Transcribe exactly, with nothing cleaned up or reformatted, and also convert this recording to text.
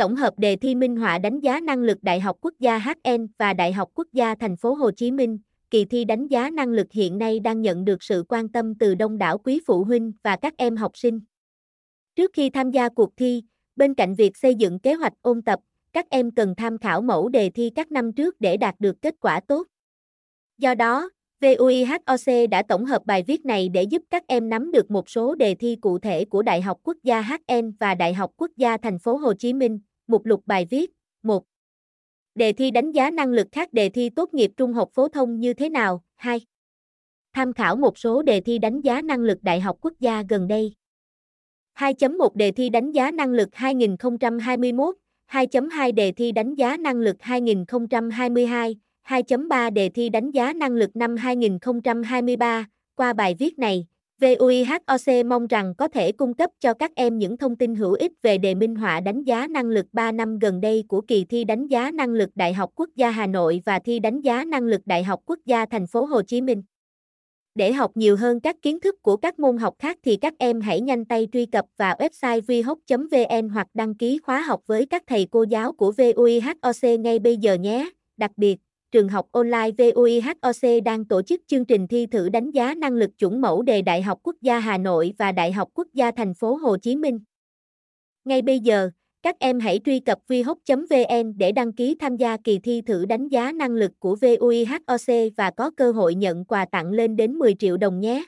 tổng hợp đề thi minh họa đánh giá năng lực Đại học Quốc gia hát en và Đại học Quốc gia Thành phố Hồ Chí Minh. Kỳ thi đánh giá năng lực hiện nay đang nhận được sự quan tâm từ đông đảo quý phụ huynh và các em học sinh. Trước khi tham gia cuộc thi, bên cạnh việc xây dựng kế hoạch ôn tập, các em cần tham khảo mẫu đề thi các năm trước để đạt được kết quả tốt. Do đó, vê u i hát o xê đã tổng hợp bài viết này để giúp các em nắm được một số đề thi cụ thể của Đại học Quốc gia hát en và Đại học Quốc gia Thành phố Hồ Chí Minh. Mục lục bài viết. một. Đề thi đánh giá năng lực khác đề thi tốt nghiệp trung học phổ thông như thế nào? hai. Tham khảo một số đề thi đánh giá năng lực Đại học Quốc gia gần đây. hai chấm một Đề thi đánh giá năng lực hai nghìn không trăm hai mươi mốt, hai chấm hai Đề thi đánh giá năng lực hai nghìn không trăm hai mươi hai, hai chấm ba Đề thi đánh giá năng lực năm hai nghìn không trăm hai mươi ba. Qua bài viết này, vê u i hát o xê mong rằng có thể cung cấp cho các em những thông tin hữu ích về đề minh họa đánh giá năng lực ba năm gần đây của kỳ thi đánh giá năng lực Đại học Quốc gia Hà Nội và thi đánh giá năng lực Đại học Quốc gia Thành phố Hồ Chí Minh. Để học nhiều hơn các kiến thức của các môn học khác thì các em hãy nhanh tay truy cập vào website vi u i hát o xê chấm vê en hoặc đăng ký khóa học với các thầy cô giáo của vê u i hát o xê ngay bây giờ nhé. Đặc biệt, trường học online vê u i hát o xê đang tổ chức chương trình thi thử đánh giá năng lực chuẩn mẫu đề Đại học Quốc gia Hà Nội và Đại học Quốc gia Thành phố Hồ Chí Minh. Ngay bây giờ, các em hãy truy cập vi u i hát o xê chấm vê en để đăng ký tham gia kỳ thi thử đánh giá năng lực của vê u i hát o xê và có cơ hội nhận quà tặng lên đến mười triệu đồng nhé.